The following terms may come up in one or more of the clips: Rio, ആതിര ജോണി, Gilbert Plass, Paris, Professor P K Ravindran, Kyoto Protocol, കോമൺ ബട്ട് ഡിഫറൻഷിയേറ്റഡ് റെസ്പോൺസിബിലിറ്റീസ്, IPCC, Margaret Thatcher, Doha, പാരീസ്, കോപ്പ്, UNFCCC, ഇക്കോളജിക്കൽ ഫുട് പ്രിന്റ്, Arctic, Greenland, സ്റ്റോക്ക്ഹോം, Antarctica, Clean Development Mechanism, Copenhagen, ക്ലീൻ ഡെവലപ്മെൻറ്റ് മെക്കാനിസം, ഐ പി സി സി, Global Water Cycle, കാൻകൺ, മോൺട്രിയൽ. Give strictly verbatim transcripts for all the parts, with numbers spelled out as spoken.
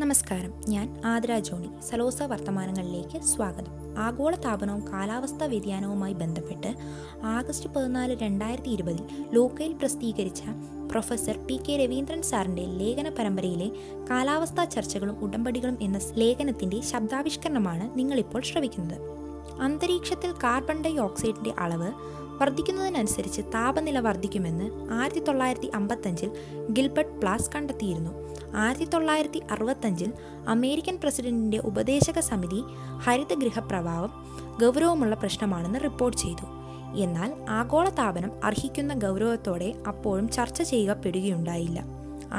നമസ്കാരം, ഞാൻ ആതിര ജോണി. സലോസ വർത്തമാനങ്ങളിലേക്ക് സ്വാഗതം. ആഗോള താപനവും കാലാവസ്ഥാ വ്യതിയാനവുമായി ബന്ധപ്പെട്ട് ആഗസ്റ്റ് പതിനാല് രണ്ടായിരത്തി ഇരുപതിൽ ലോക്കയിൽ പ്രസിദ്ധീകരിച്ച പ്രൊഫസർ പി കെ രവീന്ദ്രൻ സാറിൻ്റെ ലേഖന പരമ്പരയിലെ കാലാവസ്ഥാ ചർച്ചകളും ഉടമ്പടികളും എന്ന ലേഖനത്തിൻ്റെ ശബ്ദാവിഷ്കരണമാണ് നിങ്ങളിപ്പോൾ ശ്രവിക്കുന്നത്. അന്തരീക്ഷത്തിൽ കാർബൺ ഡൈ ഓക്സൈഡിൻ്റെ അളവ് വർദ്ധിക്കുന്നതിനനുസരിച്ച് താപനില വർദ്ധിക്കുമെന്ന് ആയിരത്തി തൊള്ളായിരത്തി അമ്പത്തഞ്ചിൽ ഗിൽബർട്ട് പ്ലാസ് കണ്ടെത്തിയിരുന്നു. ആയിരത്തി തൊള്ളായിരത്തി അറുപത്തഞ്ചിൽ അമേരിക്കൻ പ്രസിഡന്റിൻ്റെ ഉപദേശക സമിതി ഹരിതഗൃഹ പ്രഭാവം ഗൗരവമുള്ള പ്രശ്നമാണെന്ന് റിപ്പോർട്ട് ചെയ്തു. എന്നാൽ ആഗോളതാപനം അർഹിക്കുന്ന ഗൗരവത്തോടെ അപ്പോഴും ചർച്ച ചെയ്യപ്പെടുകയുണ്ടായില്ല.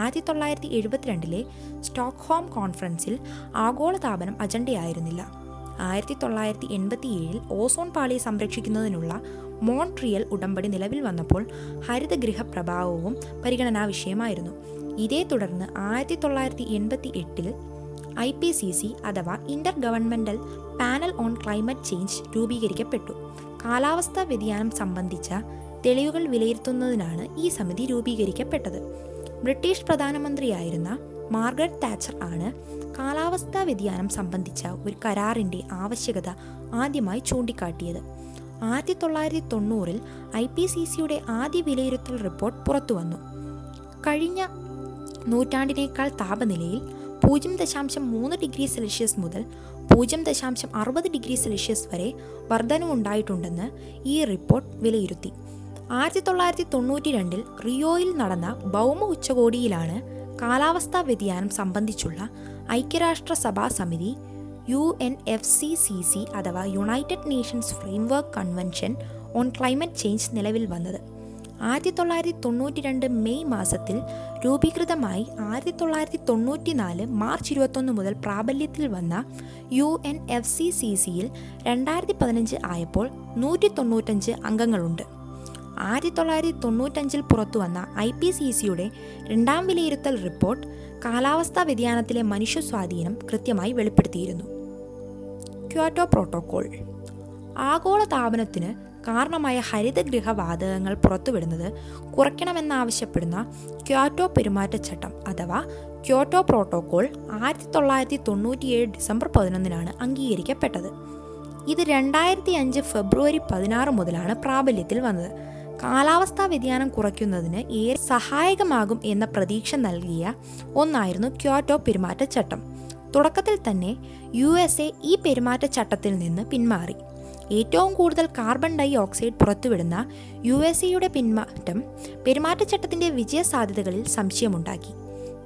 ആയിരത്തി തൊള്ളായിരത്തി എഴുപത്തിരണ്ടിലെ സ്റ്റോക്ക്ഹോം കോൺഫറൻസിൽ ആഗോളതാപനം അജണ്ടയായിരുന്നില്ല. ആയിരത്തി തൊള്ളായിരത്തി എൺപത്തിയേഴിൽ ഓസോൺ പാളിയെ സംരക്ഷിക്കുന്നതിനുള്ള മോൺട്രിയൽ ഉടമ്പടി നിലവിൽ വന്നപ്പോൾ ഹരിതഗൃഹ പ്രഭാവവും പരിഗണനാ വിഷയമായിരുന്നു. ഇതേ തുടർന്ന് ആയിരത്തി തൊള്ളായിരത്തി എൺപത്തി എട്ടിൽ ഐ പി സി സി അഥവാ intergovernmental panel on climate change രൂപീകരിക്കപ്പെട്ടു. കാലാവസ്ഥാ വ്യതിയാനം സംബന്ധിച്ച തെളിവുകൾ വിലയിരുത്തുന്നതിനാണ് ഈ സമിതി രൂപീകരിക്കപ്പെട്ടത്. ബ്രിട്ടീഷ് പ്രധാനമന്ത്രിയായിരുന്ന മാർഗരറ്റ് താച്ചർ ആണ് കാലാവസ്ഥാ വ്യതിയാനം സംബന്ധിച്ച ഒരു കരാറിൻ്റെ ആവശ്യകത ആദ്യമായി ചൂണ്ടിക്കാട്ടിയത്. ആയിരത്തി തൊള്ളായിരത്തി തൊണ്ണൂറിൽ ഐ പി സി സിയുടെ ആദ്യ വിലയിരുത്തൽ റിപ്പോർട്ട് പുറത്തുവന്നു. കഴിഞ്ഞ നൂറ്റാണ്ടിനേക്കാൾ താപനിലയിൽ പൂജ്യം ദശാംശം മൂന്ന് ഡിഗ്രി സെൽഷ്യസ് മുതൽ പൂജ്യം ദശാംശം അറുപത് ഡിഗ്രി സെൽഷ്യസ് വരെ വർധനവുണ്ടായിട്ടുണ്ടെന്ന് ഈ റിപ്പോർട്ട് വിലയിരുത്തി. ആയിരത്തി തൊള്ളായിരത്തി തൊണ്ണൂറ്റി രണ്ടിൽ റിയോയിൽ നടന്ന ഭൗമ ഉച്ചകോടിയിലാണ് കാലാവസ്ഥാ വ്യതിയാനം സംബന്ധിച്ചുള്ള ഐക്യരാഷ്ട്രസഭാ സമിതി U N F C C C അഥവാ United Nations framework convention on climate change നിലവിൽ വന്നത്. ആയിരത്തി തൊള്ളായിരത്തി തൊണ്ണൂറ്റി രണ്ട് മെയ് മാസത്തിൽ രൂപീകൃതമായി ആയിരത്തി തൊള്ളായിരത്തി തൊണ്ണൂറ്റി നാല് മാർച്ച് ഇരുപത്തൊന്ന് മുതൽ പ്രാബല്യത്തിൽ വന്ന U N F C C സിയിൽ രണ്ടായിരത്തി പതിനഞ്ച് ആയപ്പോൾ നൂറ്റി തൊണ്ണൂറ്റഞ്ച് അംഗങ്ങളുണ്ട്. ആയിരത്തി തൊള്ളായിരത്തി തൊണ്ണൂറ്റഞ്ചിൽ പുറത്തുവന്ന ഐ പി സി സിയുടെ രണ്ടാം വിലയിരുത്തൽ റിപ്പോർട്ട് കാലാവസ്ഥാ വ്യതിയാനത്തിലെ മനുഷ്യ സ്വാധീനം കൃത്യമായി വെളിപ്പെടുത്തിയിരുന്നു. Kyoto protocol. ആഗോള താപനത്തിന് കാരണമായ ഹരിതഗൃഹ വാതകങ്ങൾ പുറത്തുവിടുന്നത് കുറയ്ക്കണമെന്നാവശ്യപ്പെടുന്ന ക്യോട്ടോ പെരുമാറ്റച്ചട്ടം അഥവാ ക്യോട്ടോ പ്രോട്ടോകോൾ ആയിരത്തി തൊള്ളായിരത്തി തൊണ്ണൂറ്റിയേഴ് ഡിസംബർ പതിനൊന്നിനാണ് അംഗീകരിക്കപ്പെട്ടത്. ഇത് രണ്ടായിരത്തി അഞ്ച് ഫെബ്രുവരി പതിനാറ് മുതലാണ് പ്രാബല്യത്തിൽ വന്നത്. കാലാവസ്ഥാ വ്യതിയാനം കുറയ്ക്കുന്നതിന് ഏറെ സഹായകമാകും എന്ന പ്രതീക്ഷ നൽകിയ ഒന്നായിരുന്നു ക്യോട്ടോ പെരുമാറ്റച്ചട്ടം. തുടക്കത്തിൽ തന്നെ യു എസ് എ ഈ പെരുമാറ്റച്ചട്ടത്തിൽ നിന്ന് പിന്മാറി. ഏറ്റവും കൂടുതൽ കാർബൺ ഡൈ ഓക്സൈഡ് പുറത്തുവിടുന്ന യു എസ് എയുടെ പിന്മാറ്റം പെരുമാറ്റച്ചട്ടത്തിൻ്റെ വിജയസാധ്യതകളിൽ സംശയമുണ്ടാക്കി.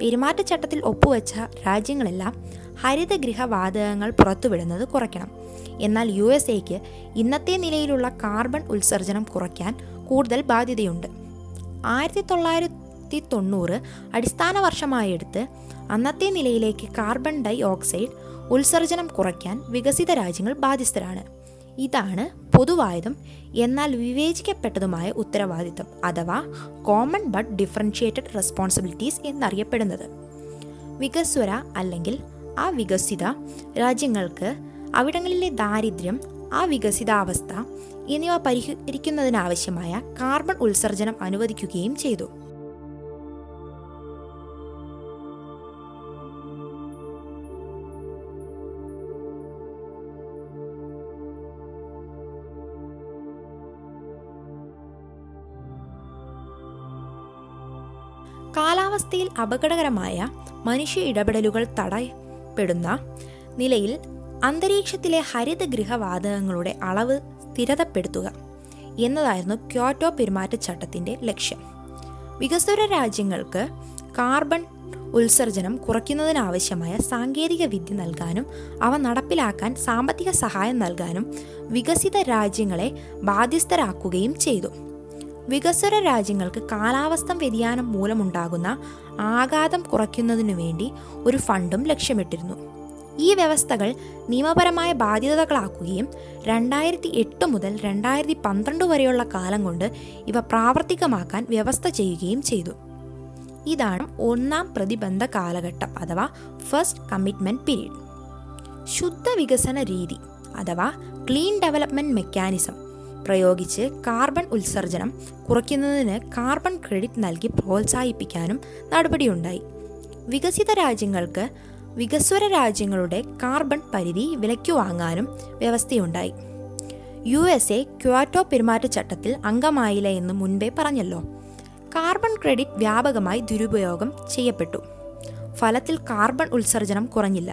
പെരുമാറ്റച്ചട്ടത്തിൽ ഒപ്പുവെച്ച രാജ്യങ്ങളെല്ലാം ഹരിതഗൃഹ വാതകങ്ങൾ പുറത്തുവിടുന്നത് കുറയ്ക്കണം. എന്നാൽ യു എസ് എക്ക് ഇന്നത്തെ നിലയിലുള്ള കാർബൺ ഉത്സർജനം കുറയ്ക്കാൻ കൂടുതൽ ബാധ്യതയുണ്ട്. ആയിരത്തി തൊള്ളായിരത്തി തൊണ്ണൂറ് അടിസ്ഥാന വർഷമായെടുത്ത് അന്നത്തെ നിലയിലേക്ക് കാർബൺ ഡൈ ഓക്സൈഡ് ഉത്സർജനം കുറയ്ക്കാൻ വികസിത രാജ്യങ്ങൾ ബാധ്യസ്ഥരാണ്. ഇതാണ് പൊതുവായതും എന്നാൽ വിവേചിക്കപ്പെട്ടതുമായ ഉത്തരവാദിത്തം അഥവാ കോമൺ ബട്ട് ഡിഫറൻഷിയേറ്റഡ് റെസ്പോൺസിബിലിറ്റീസ് എന്നറിയപ്പെടുന്നത്. വികസ്വര അല്ലെങ്കിൽ അവികസിത രാജ്യങ്ങൾക്ക് അവിടങ്ങളിലെ ദാരിദ്ര്യം, അവികസിതാവസ്ഥ എന്നിവ പരിഹരിക്കുന്നതിനാവശ്യമായ കാർബൺ ഉത്സർജനം അനുവദിക്കുകയും ചെയ്തു. കാലാവസ്ഥയിൽ അപകടകരമായ മനുഷ്യ ഇടപെടലുകൾ തടയപ്പെടുന്ന നിലയിൽ അന്തരീക്ഷത്തിലെ ഹരിതഗൃഹവാതകങ്ങളുടെ അളവ് സ്ഥിരതപ്പെടുത്തുക എന്നതായിരുന്നു ക്യോട്ടോ പെരുമാറ്റച്ചട്ടത്തിൻ്റെ ലക്ഷ്യം. വികസ്വര രാജ്യങ്ങൾക്ക് കാർബൺ ഉത്സർജനം കുറയ്ക്കുന്നതിനാവശ്യമായ സാങ്കേതിക വിദ്യ നൽകാനും അവ നടപ്പിലാക്കാൻ സാമ്പത്തിക സഹായം നൽകാനും വികസിത രാജ്യങ്ങളെ ബാധ്യസ്ഥരാക്കുകയും ചെയ്തു. വികസ്വര രാജ്യങ്ങൾക്ക് കാലാവസ്ഥാ വ്യതിയാനം മൂലമുണ്ടാകുന്ന ആഘാതം കുറയ്ക്കുന്നതിനു വേണ്ടി ഒരു ഫണ്ടും ലക്ഷ്യമിട്ടിരുന്നു. ഈ വ്യവസ്ഥകൾ നിയമപരമായ ബാധ്യതകളാക്കുകയും രണ്ടായിരത്തി എട്ട് മുതൽ രണ്ടായിരത്തി പന്ത്രണ്ട് വരെയുള്ള കാലം കൊണ്ട് ഇവ പ്രാവർത്തികമാക്കാൻ വ്യവസ്ഥ ചെയ്യുകയും ചെയ്തു. ഇതാണ് ഒന്നാം പ്രതിബന്ധ കാലഘട്ടം അഥവാ ഫസ്റ്റ് കമ്മിറ്റ്മെൻറ്റ് പീരീഡ്. ശുദ്ധ വികസന രീതി അഥവാ ക്ലീൻ ഡെവലപ്മെൻറ്റ് മെക്കാനിസം പ്രയോഗിച്ച് കാർബൺ ഉത്സർജനം കുറയ്ക്കുന്നതിന് കാർബൺ ക്രെഡിറ്റ് നൽകി പ്രോത്സാഹിപ്പിക്കാനും നടപടിയുണ്ടായി. വികസിത രാജ്യങ്ങൾക്ക് വികസ്വര രാജ്യങ്ങളുടെ കാർബൺ പരിധി വിലയ്ക്ക് വാങ്ങാനും വ്യവസ്ഥയുണ്ടായി. യു എസ് എ ക്യോട്ടോ പെരുമാറ്റച്ചട്ടത്തിൽ അംഗമായില്ല എന്ന് മുൻപേ പറഞ്ഞല്ലോ. കാർബൺ ക്രെഡിറ്റ് വ്യാപകമായി ദുരുപയോഗം ചെയ്യപ്പെട്ടു. ഫലത്തിൽ കാർബൺ ഉത്സർജനം കുറഞ്ഞില്ല.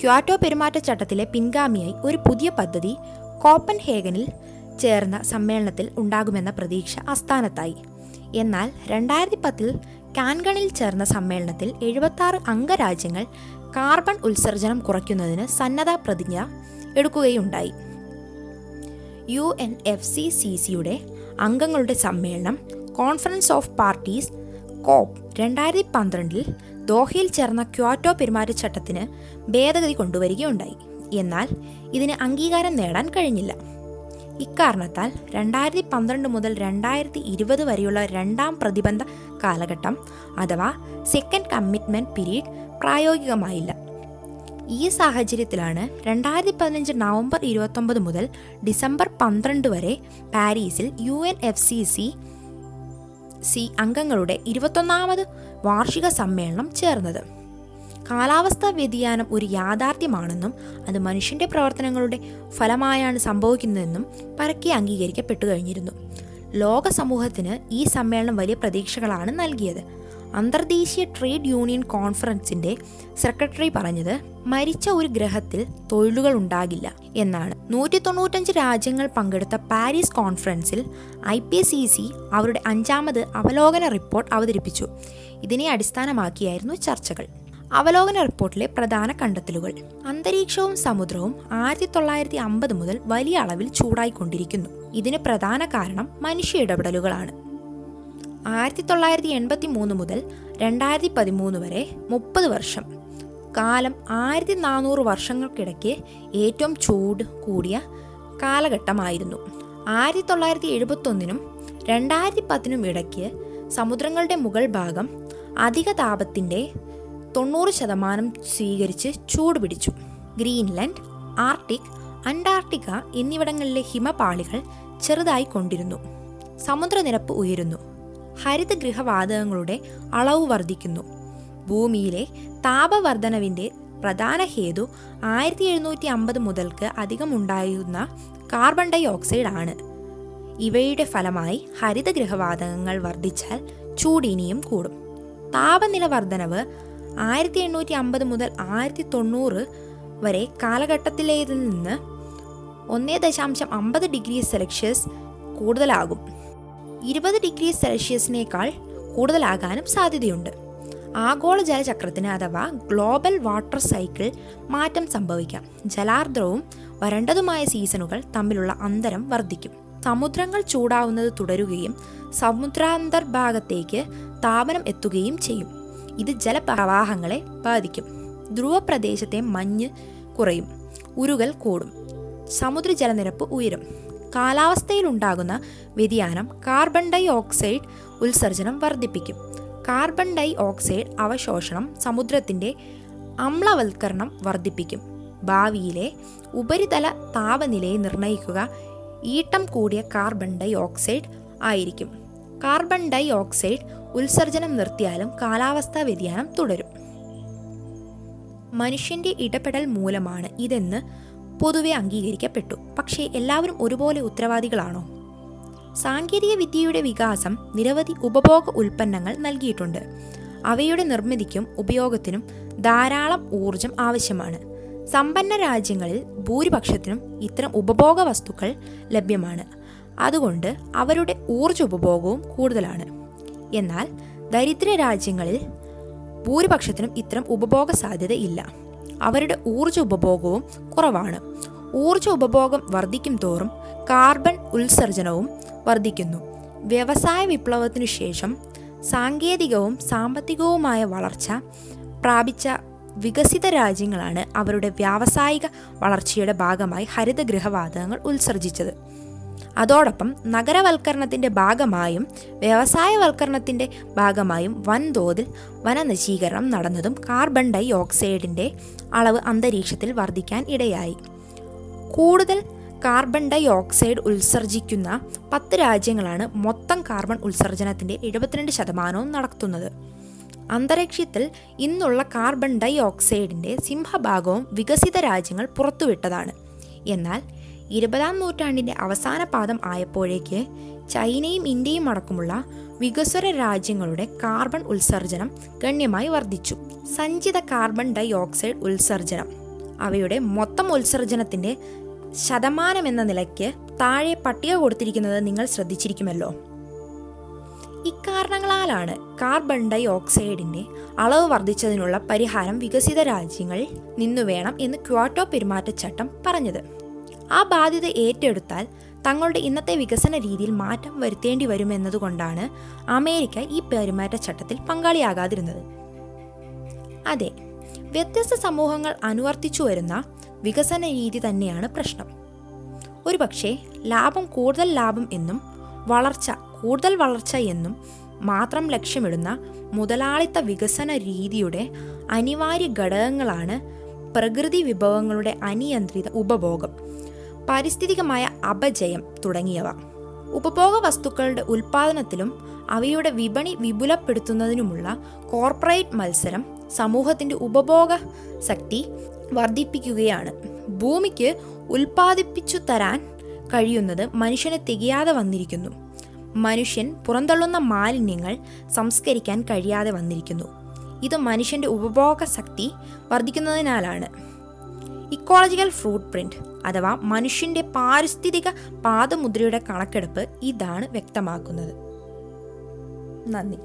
ക്യോട്ടോ പെരുമാറ്റച്ചട്ടത്തിലെ പിൻഗാമിയായി ഒരു പുതിയ പദ്ധതി കോപ്പൻഹേഗനിൽ ചേർന്ന സമ്മേളനത്തിൽ ഉണ്ടാകുമെന്ന പ്രതീക്ഷ അസ്ഥാനത്തായി. എന്നാൽ രണ്ടായിരത്തി പത്തിൽ കാൻകണിൽ ചേർന്ന സമ്മേളനത്തിൽ എഴുപത്താറ് അംഗരാജ്യങ്ങൾ കാർബൺ ഉത്സർജനം കുറയ്ക്കുന്നതിന് സന്നദ്ധ പ്രതിജ്ഞ എടുക്കുകയുണ്ടായി. U N F C C സിയുടെ അംഗങ്ങളുടെ സമ്മേളനം കോൺഫറൻസ് ഓഫ് പാർട്ടീസ് കോപ്പ് രണ്ടായിരത്തി പന്ത്രണ്ടിൽ ദോഹയിൽ ചേർന്ന ക്യോട്ടോ പെരുമാറ്റച്ചട്ടത്തിന് ഭേദഗതി കൊണ്ടുവരികയുണ്ടായി. എന്നാൽ ഇതിന് അംഗീകാരം നേടാൻ കഴിഞ്ഞില്ല. ഇക്കാരണത്താൽ രണ്ടായിരത്തി പന്ത്രണ്ട് മുതൽ രണ്ടായിരത്തി ഇരുപത് വരെയുള്ള രണ്ടാം പ്രതിബന്ധ കാലഘട്ടം അഥവാ സെക്കൻഡ് കമ്മിറ്റ്മെൻറ്റ് പീരീഡ് പ്രായോഗികമായില്ല. ഈ സാഹചര്യത്തിലാണ് രണ്ടായിരത്തി പതിനഞ്ച് നവംബർ ഇരുപത്തൊമ്പത് മുതൽ ഡിസംബർ പന്ത്രണ്ട് വരെ പാരീസിൽ U N F C C C അംഗങ്ങളുടെ ഇരുപത്തൊന്നാമത് വാർഷിക സമ്മേളനം ചേർന്നത്. കാലാവസ്ഥാ വ്യതിയാനം ഒരു യാഥാർത്ഥ്യമാണെന്നും അത് മനുഷ്യൻ്റെ പ്രവർത്തനങ്ങളുടെ ഫലമായാണ് സംഭവിക്കുന്നതെന്നും പരക്കെ അംഗീകരിക്കപ്പെട്ടു കഴിഞ്ഞിരുന്നു. ലോക സമൂഹത്തിന് ഈ സമ്മേളനം വലിയ പ്രതീക്ഷകളാണ് നൽകിയത്. അന്തർദേശീയ ട്രേഡ് യൂണിയൻ കോൺഫറൻസിൻ്റെ സെക്രട്ടറി പറഞ്ഞത് മരിച്ച ഒരു ഗ്രഹത്തിൽ തൊഴിലുകൾ ഉണ്ടാകില്ല എന്നാണ്. നൂറ്റി തൊണ്ണൂറ്റഞ്ച് രാജ്യങ്ങൾ പങ്കെടുത്ത പാരീസ് കോൺഫറൻസിൽ ഐ പി സി സി അവരുടെ അഞ്ചാമത് അവലോകന റിപ്പോർട്ട് അവതരിപ്പിച്ചു. ഇതിനെ അടിസ്ഥാനമാക്കിയായിരുന്നു ചർച്ചകൾ. അവലോകന റിപ്പോർട്ടിലെ പ്രധാന കണ്ടെത്തലുകൾ: അന്തരീക്ഷവും സമുദ്രവും ആയിരത്തി തൊള്ളായിരത്തി അമ്പത് മുതൽ വലിയ അളവിൽ ചൂടായിക്കൊണ്ടിരിക്കുന്നു. ഇതിന് പ്രധാന കാരണം മനുഷ്യ ഇടപെടലുകളാണ്. ആയിരത്തി തൊള്ളായിരത്തി എൺപത്തി മൂന്ന് മുതൽ രണ്ടായിരത്തി പതിമൂന്ന് വരെ മുപ്പത് വർഷം കാലം ആയിരത്തി നാനൂറ് വർഷങ്ങൾക്കിടയ്ക്ക് ഏറ്റവും ചൂട് കൂടിയ കാലഘട്ടമായിരുന്നു. ആയിരത്തി തൊള്ളായിരത്തി എഴുപത്തൊന്നിനും രണ്ടായിരത്തി പത്തിനും ഇടയ്ക്ക് സമുദ്രങ്ങളുടെ മുകൾ ഭാഗം അധിക താപത്തിൻ്റെ തൊണ്ണൂറ് ശതമാനം സ്വീകരിച്ച് ചൂട് പിടിച്ചു. ഗ്രീൻലൻഡ്, ആർട്ടിക്, അന്റാർട്ടിക്ക എന്നിവിടങ്ങളിലെ ഹിമപാളികൾ ചെറുതായി കൊണ്ടിരുന്നു. സമുദ്രനിരപ്പ് ഉയരുന്നു. ഹരിതഗൃഹവാതകങ്ങളുടെ അളവ് വർദ്ധിക്കുന്നു. ഭൂമിയിലെ താപവർദ്ധനവിൻ്റെ പ്രധാന ഹേതു ആയിരത്തി എഴുന്നൂറ്റി അമ്പത് മുതൽക്ക് അധികം ഉണ്ടായിരുന്ന കാർബൺ ഡൈ ഓക്സൈഡ് ആണ്. ഇവയുടെ ഫലമായി ഹരിതഗൃഹവാതകങ്ങൾ വർദ്ധിച്ചാൽ ചൂടിനിയും കൂടും. താപനില വർദ്ധനവ് ആയിരത്തി എണ്ണൂറ്റി അമ്പത് മുതൽ ആയിരത്തി തൊണ്ണൂറ് വരെ കാലഘട്ടത്തിലേതിൽ നിന്ന് ഒന്നേ ദശാംശം അമ്പത് ഡിഗ്രി സെൽഷ്യസ് കൂടുതലാകും. ഇരുപത് ഡിഗ്രി സെൽഷ്യസിനേക്കാൾ കൂടുതലാകാനും സാധ്യതയുണ്ട്. ആഗോള ജലചക്രത്തിന് അഥവാ ഗ്ലോബൽ വാട്ടർ സൈക്കിൾ മാറ്റം സംഭവിക്കാം. ജലാർദ്രവും വരണ്ടതുമായ സീസണുകൾ തമ്മിലുള്ള അന്തരം വർദ്ധിക്കും. സമുദ്രങ്ങൾ ചൂടാവുന്നത് തുടരുകയും സമുദ്രാന്തർഭാഗത്തേക്ക് താപനം എത്തുകയും ചെയ്യും. ഇത് ജലപ്രവാഹങ്ങളെ ബാധിക്കും. ധ്രുവപ്രദേശത്തെ മഞ്ഞ് കുറയും, ഉരുകൽ കൂടും, സമുദ്ര ജലനിരപ്പ് ഉയരും. കാലാവസ്ഥയിലുണ്ടാകുന്ന വ്യതിയാനം കാർബൺ ഡൈ ഓക്സൈഡ് ഉത്സർജനം വർദ്ധിപ്പിക്കും. കാർബൺ ഡൈ ഓക്സൈഡ് അവശോഷണം സമുദ്രത്തിൻ്റെ അമ്ലവൽക്കരണം വർദ്ധിപ്പിക്കും. ഭാവിയിലെ ഉപരിതല താപനിലയെ നിർണ്ണയിക്കുക ഈട്ടം കൂടിയ കാർബൺ ഡൈ ഓക്സൈഡ് ആയിരിക്കും. കാർബൺ ഡൈ ഓക്സൈഡ് ഉത്സർജനം നിർത്തിയാലും കാലാവസ്ഥാ വ്യതിയാനം തുടരും. മനുഷ്യൻ്റെ ഇടപെടൽ മൂലമാണ് ഇതെന്ന് പൊതുവെ അംഗീകരിക്കപ്പെട്ടു. പക്ഷേ എല്ലാവരും ഒരുപോലെ ഉത്തരവാദികളാണോ? സാങ്കേതിക വിദ്യയുടെ വികാസം നിരവധി ഉപഭോഗ ഉൽപ്പന്നങ്ങൾ നൽകിയിട്ടുണ്ട്. അവയുടെ നിർമ്മിതിക്കും ഉപയോഗത്തിനും ധാരാളം ഊർജം ആവശ്യമാണ്. സമ്പന്ന രാജ്യങ്ങളിൽ ഭൂരിപക്ഷത്തിനും ഇത്തരം ഉപഭോഗ വസ്തുക്കൾ ലഭ്യമാണ്. അതുകൊണ്ട് അവരുടെ ഊർജ ഉപഭോഗവും കൂടുതലാണ്. എന്നാൽ ദരിദ്ര രാജ്യങ്ങളിൽ ഭൂരിപക്ഷത്തിനും ഇത്തരം ഉപഭോഗ സാധ്യത ഇല്ല. അവരുടെ ഊർജ ഉപഭോഗവും കുറവാണ്. ഊർജ ഉപഭോഗം വർദ്ധിക്കും തോറും കാർബൺ ഉത്സർജനവും വർദ്ധിക്കുന്നു. വ്യവസായ വിപ്ലവത്തിനു ശേഷം സാങ്കേതികവും സാമ്പത്തികവുമായ വളർച്ച പ്രാപിച്ച വികസിത രാജ്യങ്ങളാണ് അവരുടെ വ്യാവസായിക വളർച്ചയുടെ ഭാഗമായി ഹരിതഗൃഹവാതകങ്ങൾ ഉത്സർജിച്ചത്. അതോടൊപ്പം നഗരവൽക്കരണത്തിൻ്റെ ഭാഗമായും വ്യവസായവൽക്കരണത്തിൻ്റെ ഭാഗമായും വൻതോതിൽ വനനശീകരണം നടന്നതും കാർബൺ ഡൈ ഓക്സൈഡിൻ്റെ അളവ് അന്തരീക്ഷത്തിൽ വർദ്ധിക്കാൻ ഇടയായി. കൂടുതൽ കാർബൺ ഡൈ ഓക്സൈഡ് ഉത്സർജിക്കുന്ന പത്ത് രാജ്യങ്ങളാണ് മൊത്തം കാർബൺ ഉത്സർജനത്തിൻ്റെ എഴുപത്തിരണ്ട് ശതമാനവും നടത്തുന്നത്. അന്തരീക്ഷത്തിൽ ഇന്നുള്ള കാർബൺ ഡൈ ഓക്സൈഡിൻ്റെ സിംഹഭാഗവും വികസിത രാജ്യങ്ങൾ പുറത്തുവിട്ടതാണ്. എന്നാൽ ഇരുപതാം നൂറ്റാണ്ടിൻ്റെ അവസാന പാദം ആയപ്പോഴേക്ക് ചൈനയും ഇന്ത്യയും അടക്കമുള്ള വികസ്വര രാജ്യങ്ങളുടെ കാർബൺ ഉത്സർജനം ഗണ്യമായി വർദ്ധിച്ചു. സഞ്ചിത കാർബൺ ഡൈ ഓക്സൈഡ് ഉത്സർജനം അവയുടെ മൊത്തം ഉത്സർജനത്തിൻ്റെ ശതമാനം എന്ന നിലയ്ക്ക് താഴെ പട്ടിക കൊടുത്തിരിക്കുന്നത് നിങ്ങൾ ശ്രദ്ധിച്ചിരിക്കുമല്ലോ. ഇക്കാരണങ്ങളാലാണ് കാർബൺ ഡൈ ഓക്സൈഡിൻ്റെ അളവ് വർദ്ധിച്ചതിനുള്ള പരിഹാരം വികസിത രാജ്യങ്ങളിൽ നിന്നു വേണം എന്ന് ക്യോട്ടോ പെരുമാറ്റച്ചട്ടം പറഞ്ഞത്. ആ ബാധ്യത ഏറ്റെടുത്താൽ തങ്ങളുടെ ഇന്നത്തെ വികസന രീതിയിൽ മാറ്റം വരുത്തേണ്ടി വരുമെന്നതുകൊണ്ടാണ് അമേരിക്ക ഈ പെരുമാറ്റച്ചട്ടത്തിൽ പങ്കാളിയാകാതിരുന്നത്. അതെ, വ്യത്യസ്ത സമൂഹങ്ങൾ അനുവർത്തിച്ചു വരുന്ന വികസന രീതി തന്നെയാണ് പ്രശ്നം. ഒരുപക്ഷെ ലാഭം കൂടുതൽ ലാഭം എന്നും വളർച്ച കൂടുതൽ വളർച്ച എന്നും മാത്രം ലക്ഷ്യമിടുന്ന മുതലാളിത്ത വികസന രീതിയുടെ അനിവാര്യ ഘടകങ്ങളാണ് പ്രകൃതി വിഭവങ്ങളുടെ അനിയന്ത്രിത ഉപഭോഗം, പാരിസ്ഥിതികമായ അപജയം തുടങ്ങിയവ. ഉപഭോഗ വസ്തുക്കളുടെ ഉൽപ്പാദനത്തിലും അവയുടെ വിപണി വിപുലപ്പെടുത്തുന്നതിനുമുള്ള കോർപ്പറേറ്റ് മത്സരം സമൂഹത്തിൻ്റെ ഉപഭോഗ ശക്തി വർദ്ധിപ്പിക്കുകയാണ്. ഭൂമിക്ക് ഉൽപ്പാദിപ്പിച്ചു തരാൻ കഴിയുന്നത് മനുഷ്യന് തികയാതെ വന്നിരിക്കുന്നു. മനുഷ്യൻ പുറന്തള്ളുന്ന മാലിന്യങ്ങൾ സംസ്കരിക്കാൻ കഴിയാതെ വന്നിരിക്കുന്നു. ഇത് മനുഷ്യൻ്റെ ഉപഭോഗ ശക്തി വർദ്ധിക്കുന്നതിനാലാണ്. ഇക്കോളജിക്കൽ ഫുട് പ്രിന്റ് അഥവാ മനുഷ്യൻ്റെ പാരിസ്ഥിതിക പാദമുദ്രയുടെ കണക്കെടുപ്പ് ഇതാണ് വ്യക്തമാക്കുന്നത്. നന്ദി.